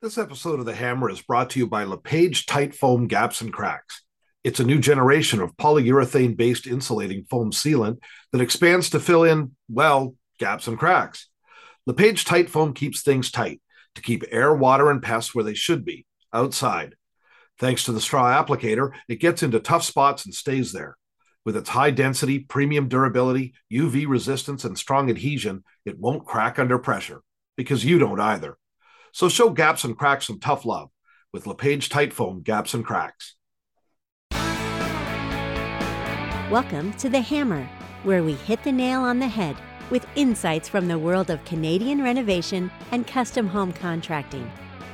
This episode of The Hammer is brought to you by LePage Tight Foam Gaps and Cracks. It's a new generation of polyurethane-based insulating foam sealant that expands to fill in, well, gaps and cracks. LePage Tight Foam keeps things tight to keep air, water, and pests where they should be, outside. Thanks to the straw applicator, it gets into tough spots and stays there. With its high density, premium durability, UV resistance, and strong adhesion, it won't crack under pressure, because you don't either. So show gaps and cracks some tough love with LePage Tight Foam Gaps and Cracks. Welcome to The Hammer, where we hit the nail on the head with insights from the world of Canadian renovation and custom home contracting.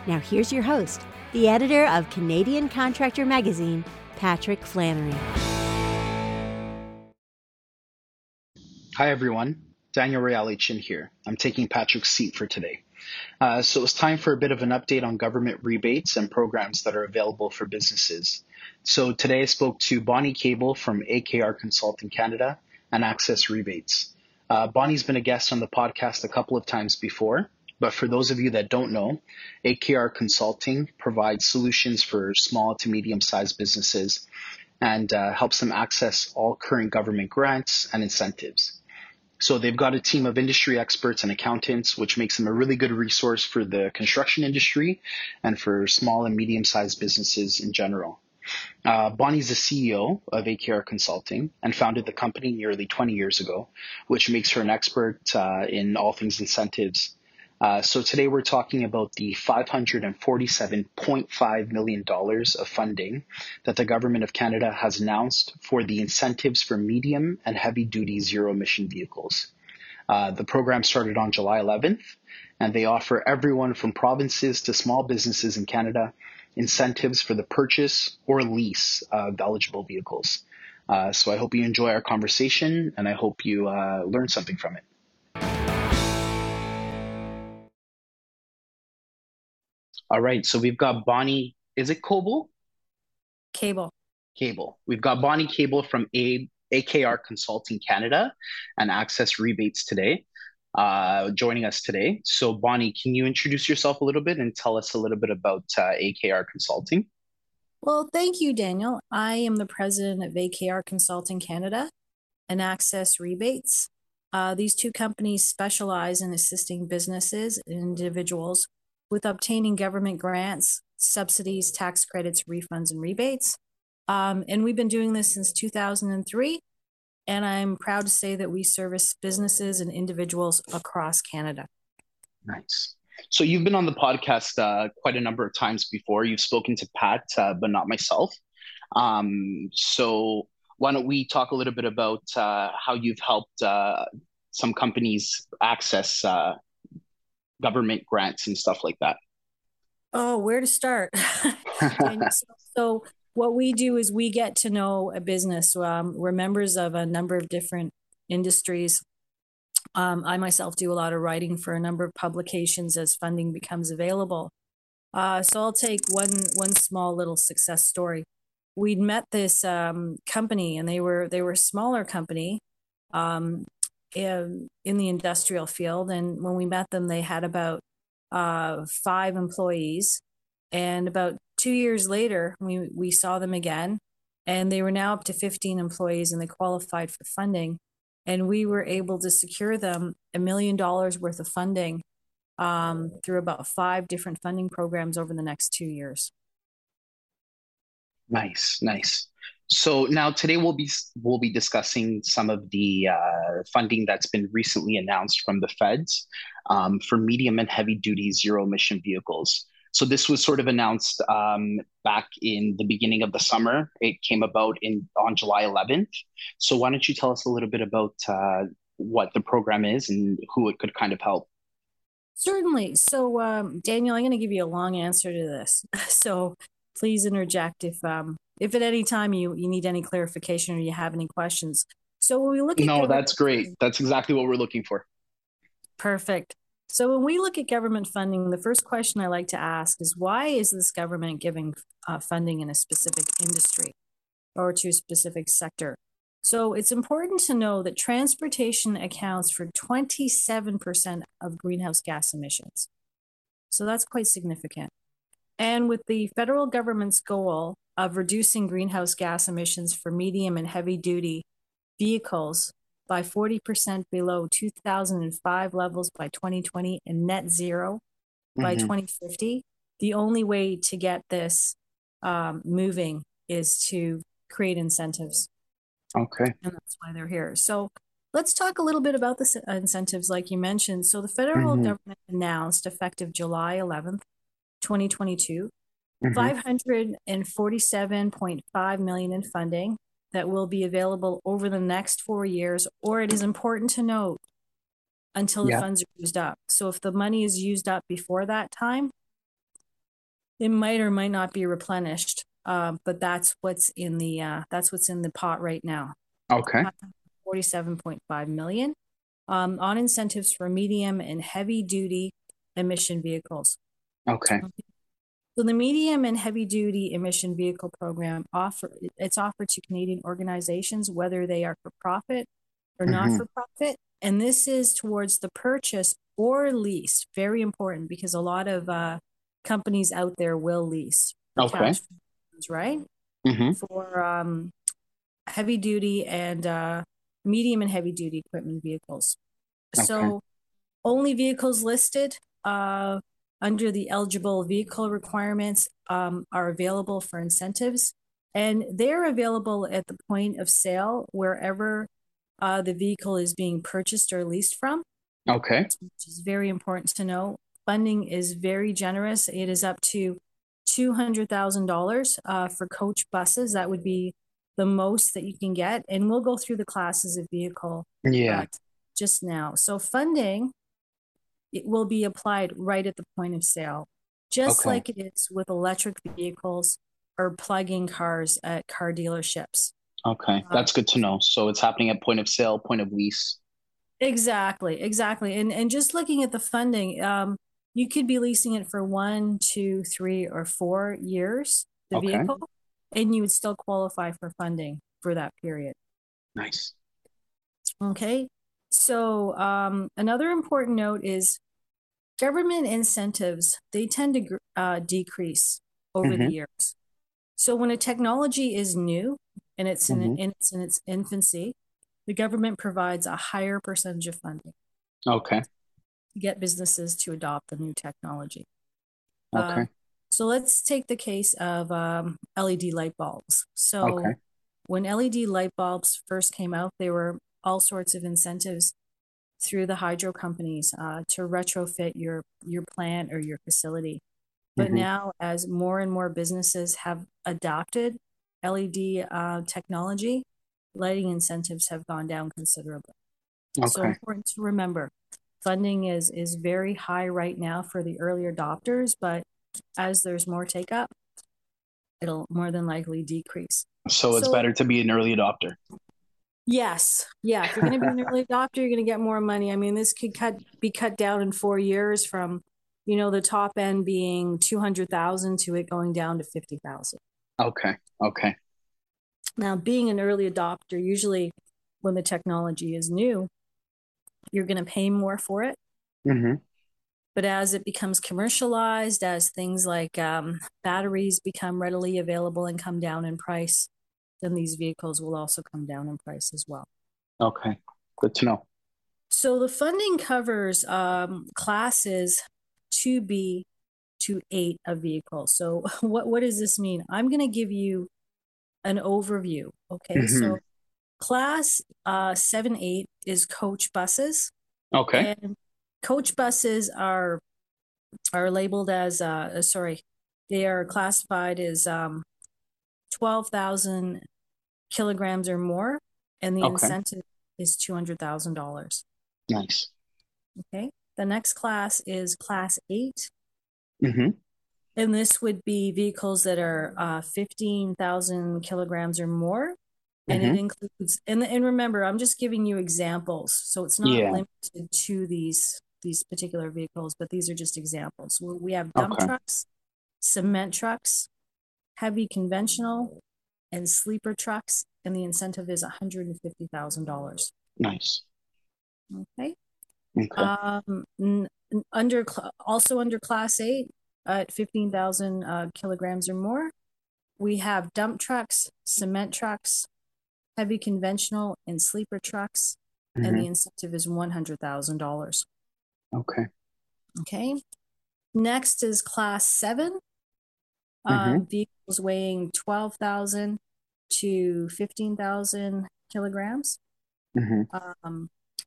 Now here's your host, the editor of Canadian Contractor Magazine, Patrick Flannery. Hi everyone, Daniel Reale-Chin here. I'm taking Patrick's seat for today. So it's time for a bit of an update on government rebates and programs that are available for businesses. So today I spoke to Bonny Koabel from AKR Consulting Canada and Access Rebates. Bonnie's been a guest on the podcast a couple of times before, but for those of you that don't know, AKR Consulting provides solutions for small to medium-sized businesses and helps them access all current government grants and incentives. So they've got a team of industry experts and accountants, which makes them a really good resource for the construction industry and for small and medium-sized businesses in general. Bonnie's the CEO of AKR Consulting and founded the company nearly 20 years ago, which makes her an expert in all things incentives. So today we're talking about the $547.5 million of funding that the Government of Canada has announced for the incentives for medium and heavy-duty zero-emission vehicles. The program started on July 11th, and they offer everyone from provinces to small businesses in Canada incentives for the purchase or lease of eligible vehicles. So I hope you enjoy our conversation, and I hope you learn something from it. All right, so we've got Bonny, is it Koabel? Koabel. We've got Bonny Koabel from AKR Consulting Canada and Access Rebates today, joining us today. So Bonny, can you introduce yourself a little bit and tell us a little bit about AKR Consulting? Well, thank you, Daniel. I am the president of AKR Consulting Canada and Access Rebates. These two companies specialize in assisting businesses and individuals with obtaining government grants, subsidies, tax credits, refunds, and rebates. And we've been doing this since 2003, and I'm proud to say that we service businesses and individuals across Canada. Nice. So you've been on the podcast quite a number of times before. You've spoken to Pat, but not myself. So why don't we talk a little bit about how you've helped some companies access government grants and stuff like that? Oh, where to start? So what we do is we get to know a business. We're members of a number of different industries. I myself do a lot of writing for a number of publications as funding becomes available. So I'll take one small little success story. We'd met this company, and they were a smaller company in the industrial field. And when we met them, they had about 5 employees, and about 2 years later, we saw them again, and they were now up to 15 employees, and they qualified for funding. And we were able to secure them $1 million worth of funding through about 5 different funding programs over the next 2 years. Nice. So now today we'll be discussing some of the funding that's been recently announced from the feds for medium and heavy duty zero emission vehicles. So this was sort of announced back in the beginning of the summer. It came about on July 11th. So why don't you tell us a little bit about what the program is and who it could kind of help? Certainly. So Daniel, I'm going to give you a long answer to this. So please interject if at any time you need any clarification or you have any questions. So when we look at... No, that's great. That's exactly what we're looking for. Perfect. So when we look at government funding, the first question I like to ask is, why is this government giving funding in a specific industry or to a specific sector? So it's important to know that transportation accounts for 27% of greenhouse gas emissions. So that's quite significant. And with the federal government's goal of reducing greenhouse gas emissions for medium and heavy duty vehicles by 40% below 2005 levels by 2020 and net zero by 2050, the only way to get this moving is to create incentives. Okay. And that's why they're here. So let's talk a little bit about the incentives like you mentioned. So the federal government announced effective July 11th, 2022, $547.5 million in funding that will be available over the next 4 years, or it is important to note until the funds are used up. So if the money is used up before that time, it might or might not be replenished. But that's what's in the pot right now. Okay. $47.5 million on incentives for medium and heavy duty emission vehicles. Okay. So the medium and heavy duty emission vehicle program offered to Canadian organizations, whether they are for profit or not for profit. And this is towards the purchase or lease. Very important because a lot of companies out there will lease. Okay. Right? For heavy duty and medium and heavy duty equipment vehicles. Okay. So only vehicles listed under the eligible vehicle requirements are available for incentives, and they're available at the point of sale wherever the vehicle is being purchased or leased from. Okay. Which is very important to know. Funding is very generous. It is up to $200,000 for coach buses. That would be the most that you can get. And we'll go through the classes of vehicle just now. So funding, it will be applied right at the point of sale, just like it is with electric vehicles or plug-in cars at car dealerships. Okay. That's good to know. So it's happening at point of sale, point of lease. Exactly. Exactly. And just looking at the funding, you could be leasing it for 1, 2, 3, or 4 years, the vehicle, and you would still qualify for funding for that period. Nice. Okay. So another important note is government incentives, they tend to decrease over the years. So when a technology is new and it's in its infancy, the government provides a higher percentage of funding. Okay. Get businesses to adopt the new technology. Okay. So let's take the case of LED light bulbs. So when LED light bulbs first came out, there were all sorts of incentives through the hydro companies to retrofit your plant or your facility. But now as more and more businesses have adopted LED technology, lighting incentives have gone down considerably. Okay. So important to remember. Funding is very high right now for the early adopters, but as there's more take up, it'll more than likely decrease. So it's better to be an early adopter. Yes. Yeah. If you're going to be an early adopter, you're going to get more money. I mean, this could be cut down in 4 years from, the top end being 200,000 to it going down to 50,000. Okay. Okay. Now, being an early adopter, usually when the technology is new, you're going to pay more for it. But as it becomes commercialized, as things like batteries become readily available and come down in price, then these vehicles will also come down in price as well. Okay. Good to know. So the funding covers classes 2B to 8 of vehicles. So what does this mean? I'm going to give you an overview. Okay. So class 7-8 is coach buses. Okay. And coach buses are labeled as they are classified as 12,000 kilograms or more, and the incentive is $200,000. Nice. Okay. The next class is class 8. And this would be vehicles that are 15,000 kilograms or more. And it includes, and remember, I'm just giving you examples. So it's not limited to these particular vehicles, but these are just examples. We have dump trucks, cement trucks, heavy conventional, and sleeper trucks. And the incentive is $150,000. Nice. Okay. Okay. Also under Class 8 at 15,000 kilograms or more. We have dump trucks, cement trucks, heavy conventional and sleeper trucks, mm-hmm. and the incentive is $100,000. Okay. Okay. Next is Class 7, vehicles weighing 12,000 to 15,000 kilograms. Mm-hmm.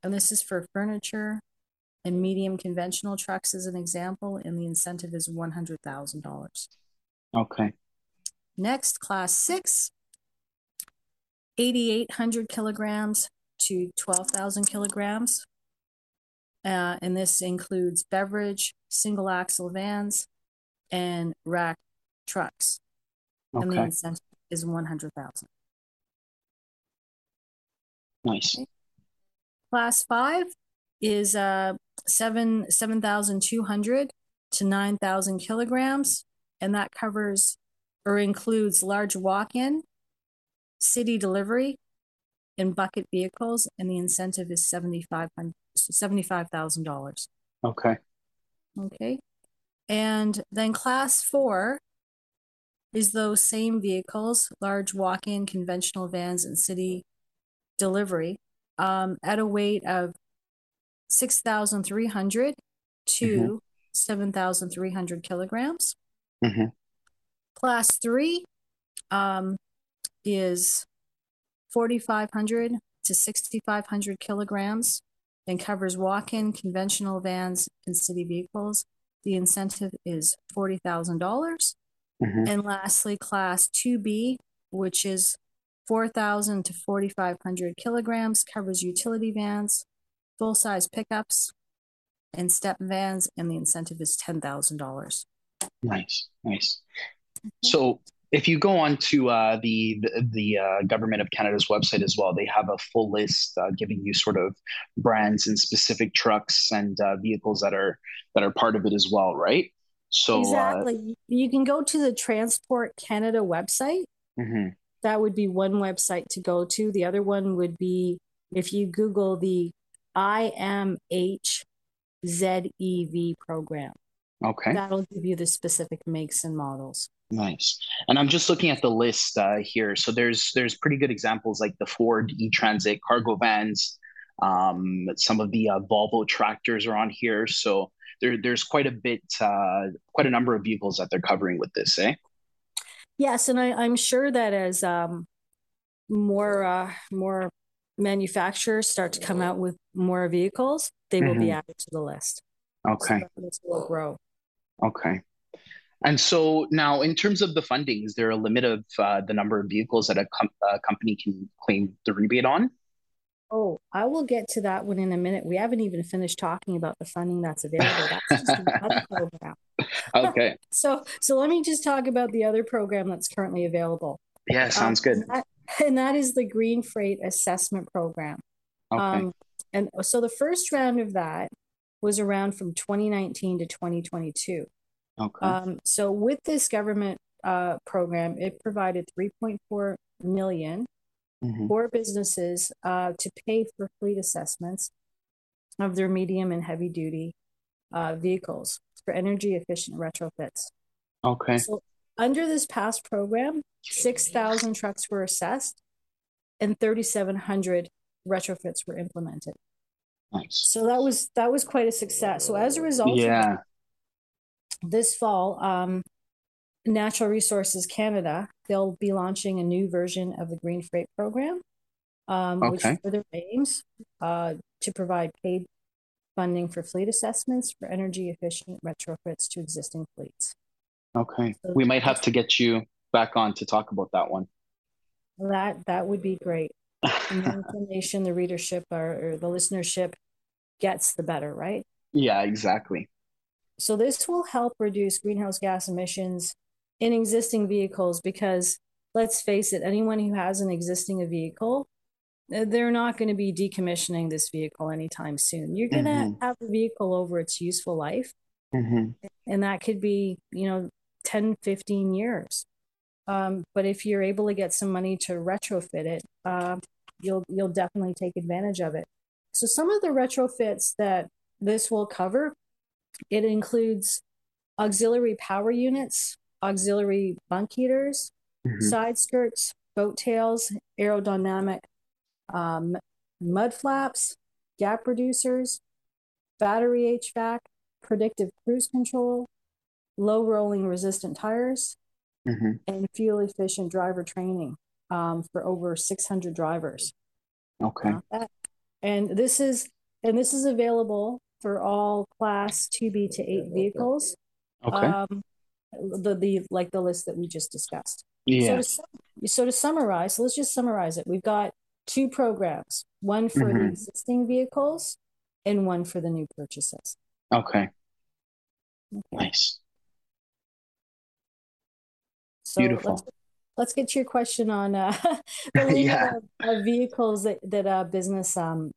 And this is for furniture and medium conventional trucks as an example, and the incentive is $100,000. Okay. Next, Class 6, 8,800 kilograms to 12,000 kilograms. And this includes beverage, single axle vans, and rack trucks. Okay. And the incentive is $100,000. Nice. Okay. Class 5 is 7,200 to 9,000 kilograms, and that covers or includes large walk-in, city delivery, and bucket vehicles, and the incentive is $75,000. Okay. Okay. And then Class 4 is those same vehicles, large walk-in, conventional vans, and city delivery, at a weight of 6,300 to 7,300 kilograms. Mm-hmm. Class 3 is 4,500 to 6,500 kilograms and covers walk-in, conventional vans, and city vehicles. The incentive is $40,000. Mm-hmm. And lastly, Class 2B, which is 4,000 to 4,500 kilograms, covers utility vans, full-size pickups, and step vans, and the incentive is $10,000. Nice, nice. So if you go on to the Government of Canada's website as well, they have a full list giving you sort of brands and specific trucks and vehicles that are part of it as well, right? So exactly. You can go to the Transport Canada website. Mm-hmm. That would be one website to go to. The other one would be if you Google the IMHZEV program. Okay. That'll give you the specific makes and models. Nice. And I'm just looking at the list here. So there's pretty good examples like the Ford e-Transit cargo vans. Some of the Volvo tractors are on here. So there's quite a bit, quite a number of vehicles that they're covering with this, eh? Yes. And I'm sure that as more manufacturers start to come out with more vehicles, they will be added to the list. Okay. So it will grow. Okay. And so now, in terms of the funding, is there a limit of the number of vehicles that a company can claim the rebate on? Oh, I will get to that one in a minute. We haven't even finished talking about the funding that's available. That's just another program. Okay. So let me just talk about the other program that's currently available. Yeah, sounds good. And that is the Green Freight Assessment Program. Okay. And so the first round of that was around from 2019 to 2022. Okay. So with this government program, it provided $3.4 million for businesses to pay for fleet assessments of their medium and heavy duty vehicles for energy efficient retrofits. Okay. So under this past program, 6,000 trucks were assessed and 3,700 retrofits were implemented. Nice. So that was quite a success. So as a result, of that, this fall, Natural Resources Canada, they'll be launching a new version of the Green Freight Program, which further aims to provide paid funding for fleet assessments for energy efficient retrofits to existing fleets. Okay, so we might have to get you back on to talk about that one. That would be great. And the information the readership or the listenership gets, the better, right? Yeah, exactly. So this will help reduce greenhouse gas emissions in existing vehicles because, let's face it, anyone who has an existing vehicle, they're not going to be decommissioning this vehicle anytime soon. You're going to have the vehicle over its useful life, and that could be, 10, 15 years. But if you're able to get some money to retrofit it, you'll definitely take advantage of it. So some of the retrofits that this will cover. It includes auxiliary power units, auxiliary bunk heaters, side skirts, boat tails, aerodynamic mud flaps, gap reducers, battery HVAC, predictive cruise control, low rolling resistant tires, and fuel efficient driver training for over 600 drivers. Okay. And this is available for all class 2B to 8 vehicles. Okay. The list that we just discussed. Yeah. So to summarize, so let's just summarize it. We've got two programs, one for the existing vehicles and one for the new purchases. Okay. Nice. So beautiful. Let's get to your question on the vehicles that business can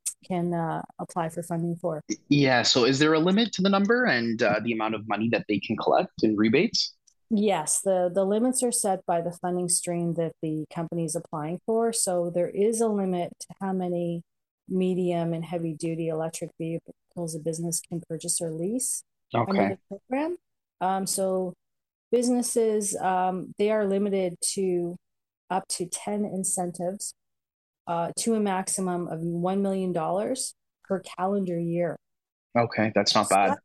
apply for funding for. Yeah. So is there a limit to the number and the amount of money that they can collect in rebates? Yes. The limits are set by the funding stream that the company is applying for. So there is a limit to how many medium and heavy duty electric vehicles a business can purchase or lease under the program. So businesses, they are limited to up to 10 incentives to a maximum of $1 million per calendar year. Okay, that's not bad.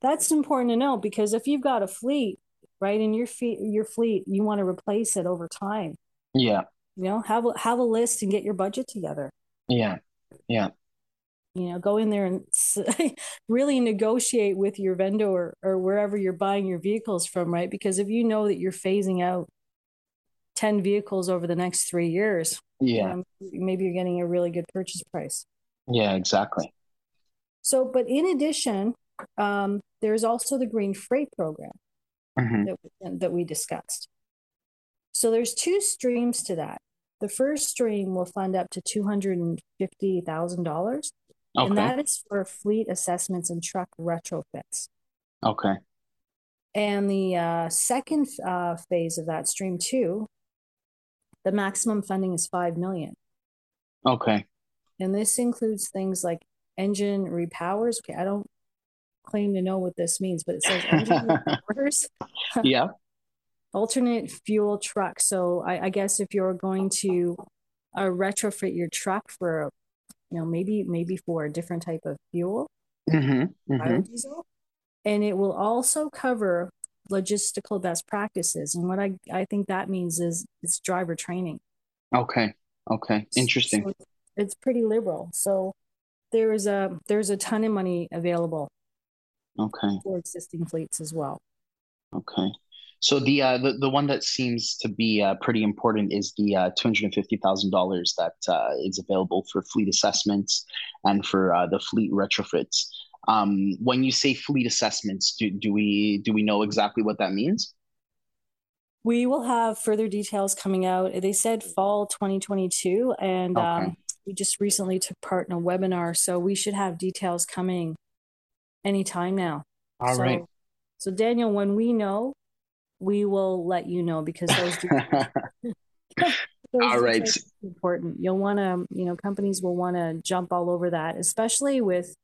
That's important to know, because if you've got a fleet, right, and your fleet, you want to replace it over time. Yeah. You know, have a list and get your budget together. Yeah, yeah. You know, go in there and really negotiate with your vendor or wherever you're buying your vehicles from, right? Because if you know that you're phasing out 10 vehicles over the next 3 years, maybe you're getting a really good purchase price. Yeah, exactly. So, but in addition, there's also the Green Freight Program that we discussed. So there's two streams to that. The first stream will fund up to $250,000. Okay. And that is for fleet assessments and truck retrofits. Okay. And the second phase of that stream two, the maximum funding is $5 million. Okay. And this includes things like engine repowers. Okay, I don't claim to know what this means, but it says engine repowers. Yeah. Alternate fuel truck. So I guess if you're going to retrofit your truck for maybe for a different type of fuel, biodiesel, and it will also cover logistical best practices. And what I think that means is it's driver training. Okay, interesting. So it's pretty liberal. So there's a ton of money available. Okay. For existing fleets as well. Okay. So the one that seems to be pretty important is the $250,000 that is available for fleet assessments and for the fleet retrofits. When you say fleet assessments, do we know exactly what that means? We will have further details coming out. They said fall 2022, and we just recently took part in a webinar, so we should have details coming anytime now. All right. So Daniel, when we know, we will let you know, because those all right, important. You'll want to, companies will want to jump all over that, especially with,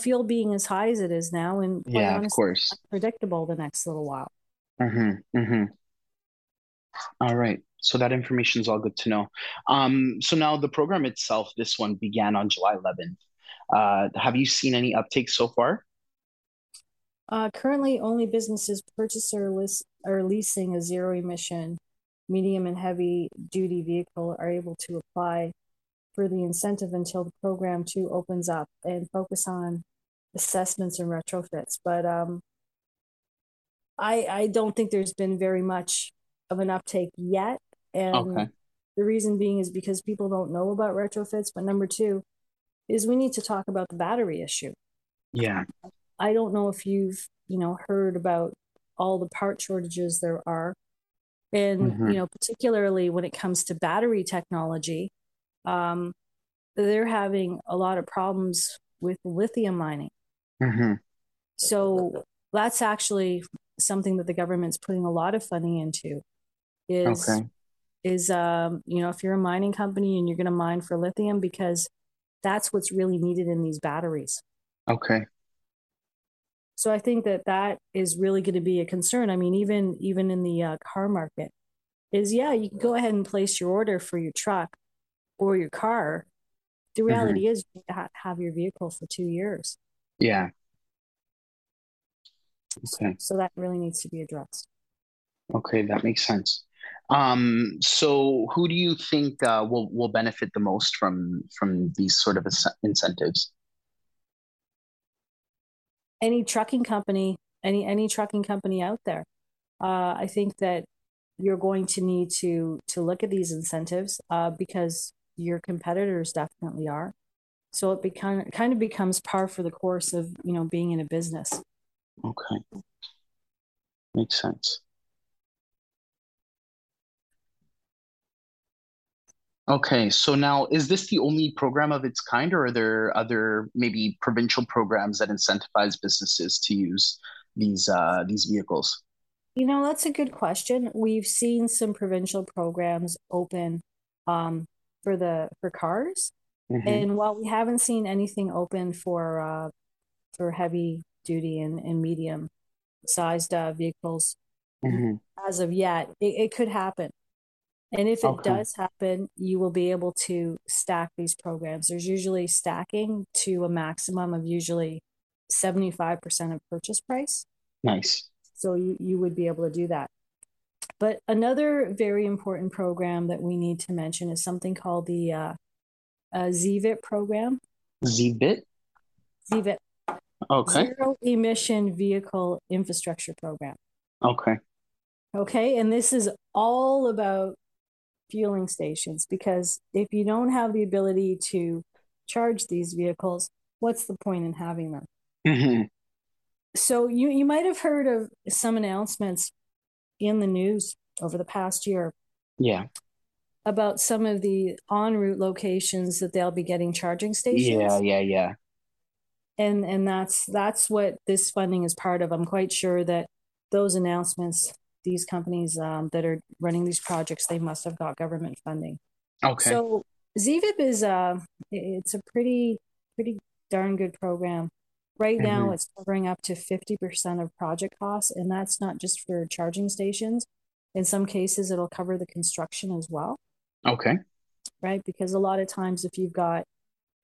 fuel being as high as it is now. And honestly, of course, predictable the next little while. All right. So that information is all good to know. So now the program itself, this one began on July 11th. Have you seen any uptake so far? Currently, only businesses purchasing or leasing a zero-emission, medium and heavy-duty vehicle are able to apply for the incentive until the program two opens up and focus on assessments and retrofits. But I don't think there's been very much of an uptake yet, and the reason being is because people don't know about retrofits. But number two is we need to talk about the battery issue. Yeah. I don't know if you've, heard about all the part shortages there are. And, particularly when it comes to battery technology, they're having a lot of problems with lithium mining. So that's actually something that the government's putting a lot of funding into is if you're a mining company and you're going to mine for lithium, because that's what's really needed in these batteries. Okay. So I think that that is really going to be a concern. I mean, even in the car market is, yeah, you can go ahead and place your order for your truck or your car. The reality is you have your vehicle for 2 years. Yeah. Okay. So that really needs to be addressed. Okay, that makes sense. So who do you think will benefit the most from these sort of incentives? Any trucking company out there. I think that you're going to need to look at these incentives because your competitors definitely are. So it kind of becomes par for the course of, you know, being in a business. Okay. Makes sense. Okay, so now, is this the only program of its kind, or are there other maybe provincial programs that incentivize businesses to use these vehicles? You know, that's a good question. We've seen some provincial programs open for cars, and while we haven't seen anything open for heavy duty and medium sized vehicles as of yet, it could happen. And if it does happen, you will be able to stack these programs. There's usually stacking to a maximum of usually 75% of purchase price. Nice. So you would be able to do that. But another very important program that we need to mention is something called the ZEVIP program. ZEVIP. Okay. Zero Emission Vehicle Infrastructure Program. Okay. And this is all about fueling stations, because if you don't have the ability to charge these vehicles, what's the point in having them? So you might have heard of some announcements in the news over the past year about some of the en route locations that they'll be getting charging stations. Yeah. And that's what this funding is part of. I'm quite sure that those announcements, these companies that are running these projects, they must have got government funding. Okay. So ZEVIP is it's a pretty darn good program. Right now, it's covering up to 50% of project costs, and that's not just for charging stations. In some cases, it'll cover the construction as well. Okay. Right, because a lot of times, if you've got,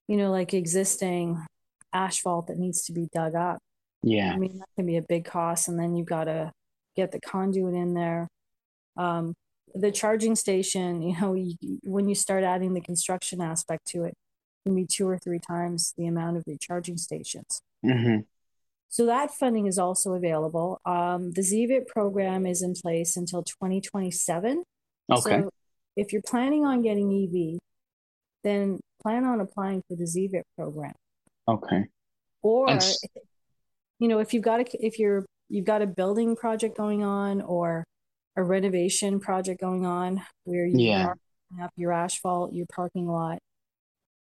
you know, like existing asphalt that needs to be dug up, I mean, that can be a big cost, and then you've got to get the conduit in there. The charging station, you know, when you start adding the construction aspect to it, can be 2 or 3 times the amount of the charging stations. So that funding is also available. The ZEVIP program is in place until 2027. Okay. So if you're planning on getting EV, then plan on applying for the ZEVIP program. Okay. Or, you know, if you've got a building project going on or a renovation project going on where you are putting up your asphalt, your parking lot,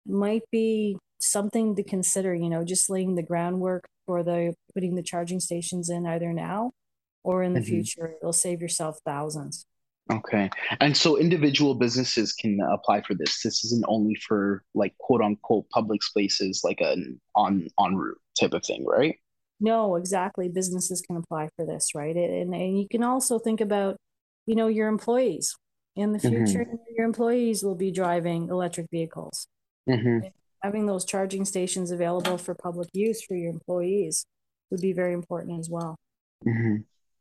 might be something to consider, you know, just laying the groundwork for putting the charging stations in either now or in the future. It'll save yourself thousands. Okay. And so individual businesses can apply for this. This isn't only for, like, quote unquote public spaces, like an en route type of thing, right? No, exactly. Businesses can apply for this, right? And you can also think about, you know, your employees. In the future, your employees will be driving electric vehicles. Having those charging stations available for public use for your employees would be very important as well.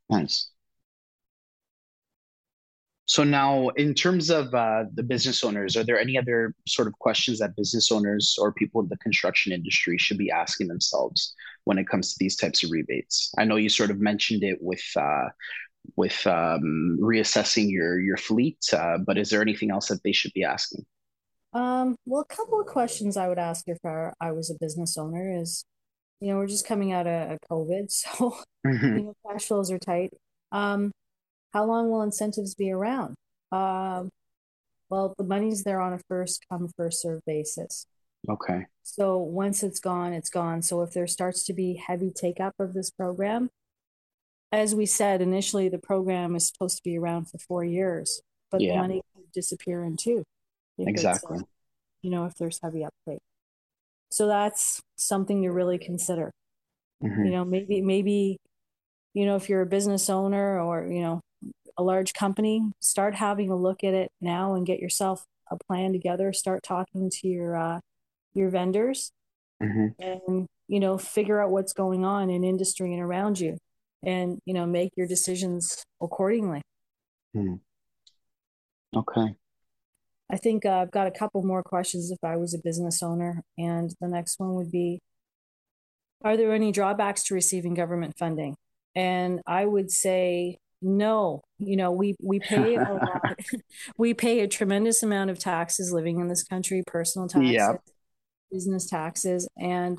Nice. So now, in terms of the business owners, are there any other sort of questions that business owners or people in the construction industry should be asking themselves when it comes to these types of rebates? I know you sort of mentioned it with reassessing your fleet, but is there anything else that they should be asking? Well, a couple of questions I would ask if I was a business owner is, you know, we're just coming out of COVID, so you know, cash flows are tight. How long will incentives be around? Well, the money's there on a first come, first serve basis. Okay. So once it's gone, it's gone. So if there starts to be heavy take up of this program, as we said, initially the program is supposed to be around for 4 years, but the money could disappear in 2. Exactly. You know, if there's heavy uptake. So that's something to really consider. Mm-hmm. You know, maybe, you know, if you're a business owner or, you know, a large company, start having a look at it now and get yourself a plan together. Start talking to your vendors, mm-hmm. and, you know, figure out what's going on in industry and around you, and, you know, make your decisions accordingly. Mm. Okay. I think I've got a couple more questions if I was a business owner. And the next one would be, are there any drawbacks to receiving government funding? And I would say no. You know, we pay a lot. We pay a tremendous amount of taxes living in this country, personal taxes, yep. business taxes. And,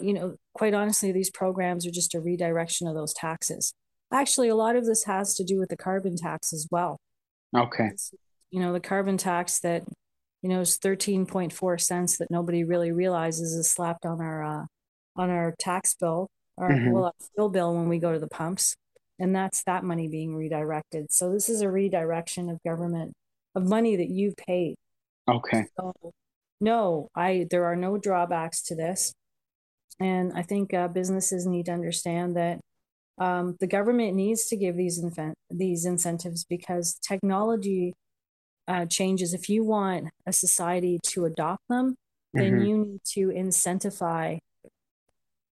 you know, quite honestly, these programs are just a redirection of those taxes. Actually, a lot of this has to do with the carbon tax as well. Okay. You know, the carbon tax that, you know, is 13.4 cents that nobody really realizes is slapped on our tax bill or mm-hmm. well, our fuel bill when we go to the pumps. And that's that money being redirected. So this is a redirection of government, of money that you've paid. Okay. So, no, there are no drawbacks to this. And I think businesses need to understand that the government needs to give these incentives because technology changes. If you want a society to adopt them, then mm-hmm. you need to incentivize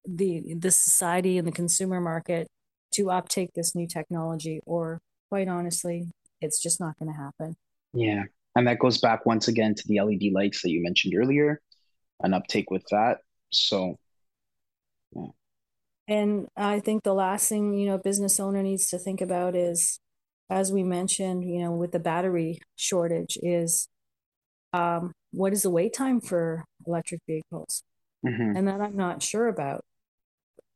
the society and the consumer market to uptake this new technology, or quite honestly, it's just not going to happen. Yeah. And that goes back once again to the LED lights that you mentioned earlier, an uptake with that. So, yeah. And I think the last thing, you know, business owner needs to think about is, as we mentioned, you know, with the battery shortage is, what is the wait time for electric vehicles? Mm-hmm. And that I'm not sure about.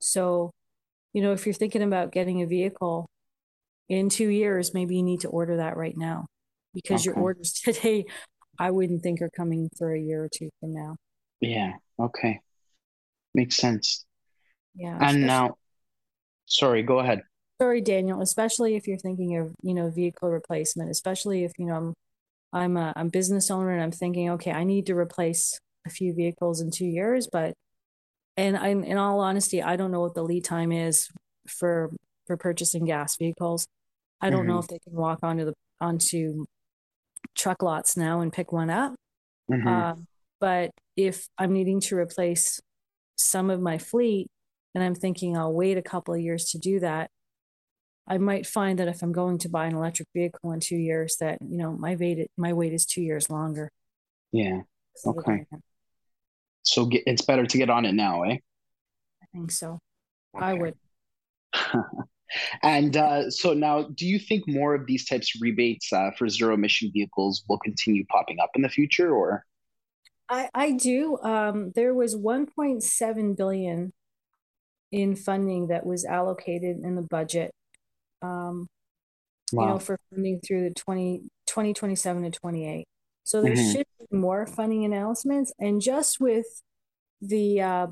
So, you know, if you're thinking about getting a vehicle in 2 years, maybe you need to order that right now because okay. your orders today, I wouldn't think are coming for a year or two from now. Yeah. Okay. Makes sense. Yeah. And now, sorry, go ahead. Sorry, Daniel, especially if you're thinking of, you know, vehicle replacement, especially if, you know, I'm a business owner and I'm thinking, okay, I need to replace a few vehicles in 2 years, but, and I'm in all honesty, I don't know what the lead time is for purchasing gas vehicles. I don't mm-hmm. know if they can walk onto truck lots now and pick one up. Mm-hmm. But if I'm needing to replace some of my fleet and I'm thinking I'll wait a couple of years to do that, I might find that if I'm going to buy an electric vehicle in 2 years that, you know, my wait is 2 years longer. Yeah. Okay. So it's better to get on it now, eh? I think so. Okay. I would. And so now, do you think more of these types of rebates for zero emission vehicles will continue popping up in the future, or? I do. There was $1.7 billion in funding that was allocated in the budget. Wow. You know, for funding through the 2027 to 28. So there mm-hmm. should be more funding announcements. And just with the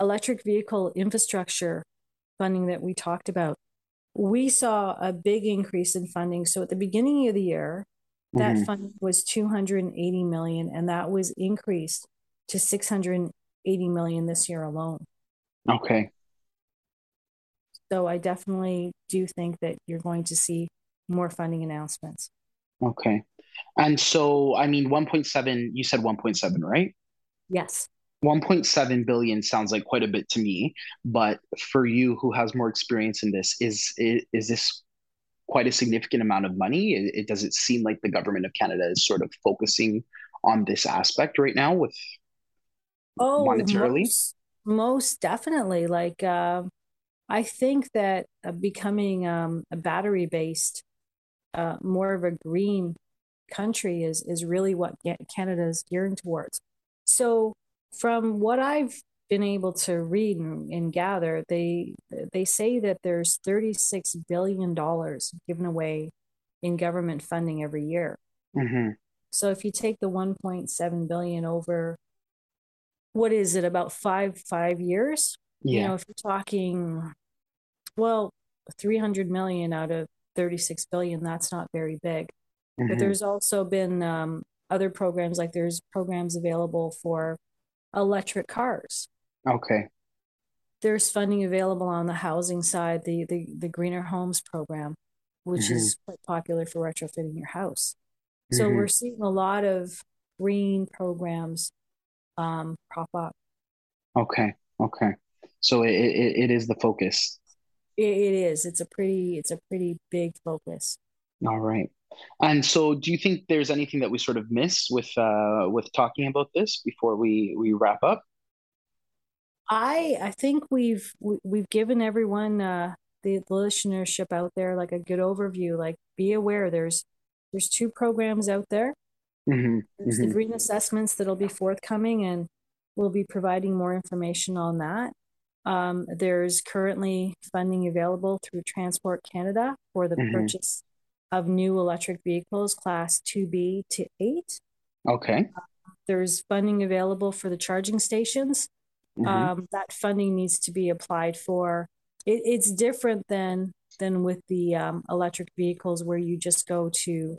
electric vehicle infrastructure funding that we talked about, we saw a big increase in funding. So at the beginning of the year, that mm-hmm. funding was $280 million, and that was increased to $680 million this year alone. Okay. So I definitely do think that you're going to see more funding announcements. Okay. And so, I mean, 1.7, you said 1.7, right? Yes. 1.7 billion sounds like quite a bit to me, but for you who has more experience in this, is this quite a significant amount of money? Does it seem like the government of Canada is sort of focusing on this aspect right now with monetarily? Most definitely. Like, I think that becoming a battery-based, more of a green country is really what Canada is gearing towards. So from what I've been able to read and gather, they say that there's $36 billion given away in government funding every year. Mm-hmm. So if you take the $1.7 billion over, what is it, about five years? Yeah. You know, if you're talking, well, 300 million out of 36 billion, that's not very big. Mm-hmm. But there's also been other programs, like there's programs available for electric cars. Okay. there's funding available on the housing side, the Greener Homes program, which mm-hmm. is quite popular for retrofitting your house. So mm-hmm. we're seeing a lot of green programs pop up. Okay. So it is the focus. It is. It's a pretty big focus. All right. And so do you think there's anything that we sort of miss with talking about this before we wrap up? I think we've given everyone, the listenership out there, like a good overview, like be aware there's two programs out there. Mm-hmm. There's mm-hmm. the green assessments that'll be forthcoming, and we'll be providing more information on that. There's currently funding available through Transport Canada for the mm-hmm. purchase of new electric vehicles, class 2B to 8. Okay. There's funding available for the charging stations. Mm-hmm. That funding needs to be applied for. It's different than with the electric vehicles, where you just go to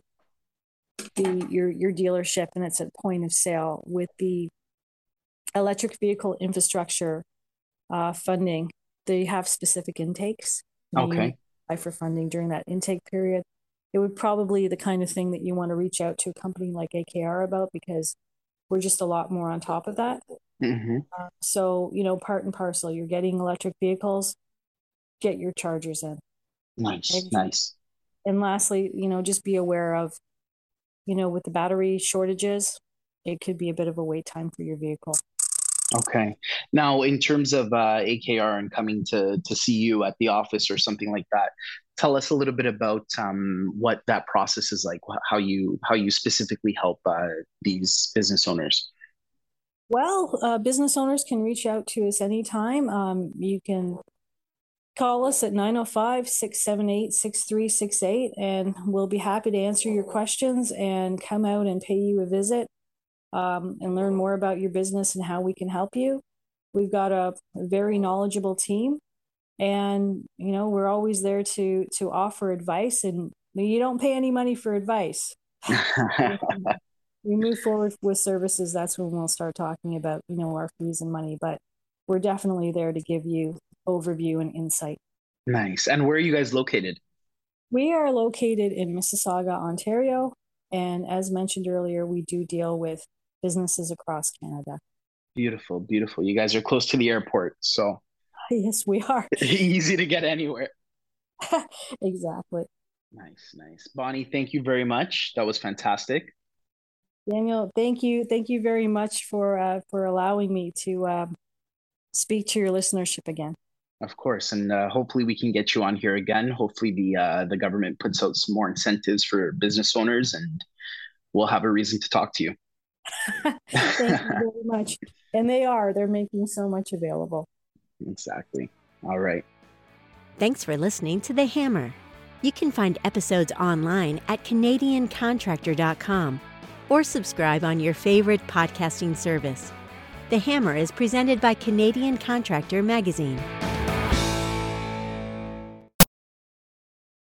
your dealership and it's at point of sale. With the electric vehicle infrastructure funding, they have specific intakes. Okay. Apply for funding during that intake period. It would probably the kind of thing that you want to reach out to a company like AKR about, because we're just a lot more on top of that. Mm-hmm. So, part and parcel, you're getting electric vehicles, get your chargers in. Nice. And lastly, just be aware of, with the battery shortages, it could be a bit of a wait time for your vehicle. Okay. Now, in terms of AKR and coming to see you at the office or something like that, tell us a little bit about what that process is like, how you specifically help these business owners. Well, business owners can reach out to us anytime. You can call us at 905-678-6368, and we'll be happy to answer your questions and come out and pay you a visit and learn more about your business and how we can help you. We've got a very knowledgeable team, and, we're always there to offer advice, and you don't pay any money for advice. We move forward with services, that's when we'll start talking about, our fees and money, but we're definitely there to give you overview and insight. Nice. And where are you guys located? We are located in Mississauga, Ontario. And as mentioned earlier, we do deal with businesses across Canada. Beautiful, beautiful. You guys are close to the airport, so. Yes, we are. Easy to get anywhere. Exactly. Nice. Bonny, thank you very much. That was fantastic. Daniel, thank you very much for allowing me to speak to your listenership again. Of course, and hopefully we can get you on here again. Hopefully the government puts out some more incentives for business owners, and we'll have a reason to talk to you. Thank you very much. And they're making so much available. Exactly. All right. Thanks for listening to The Hammer. You can find episodes online at CanadianContractor.com. or subscribe on your favorite podcasting service. The Hammer is presented by Canadian Contractor Magazine.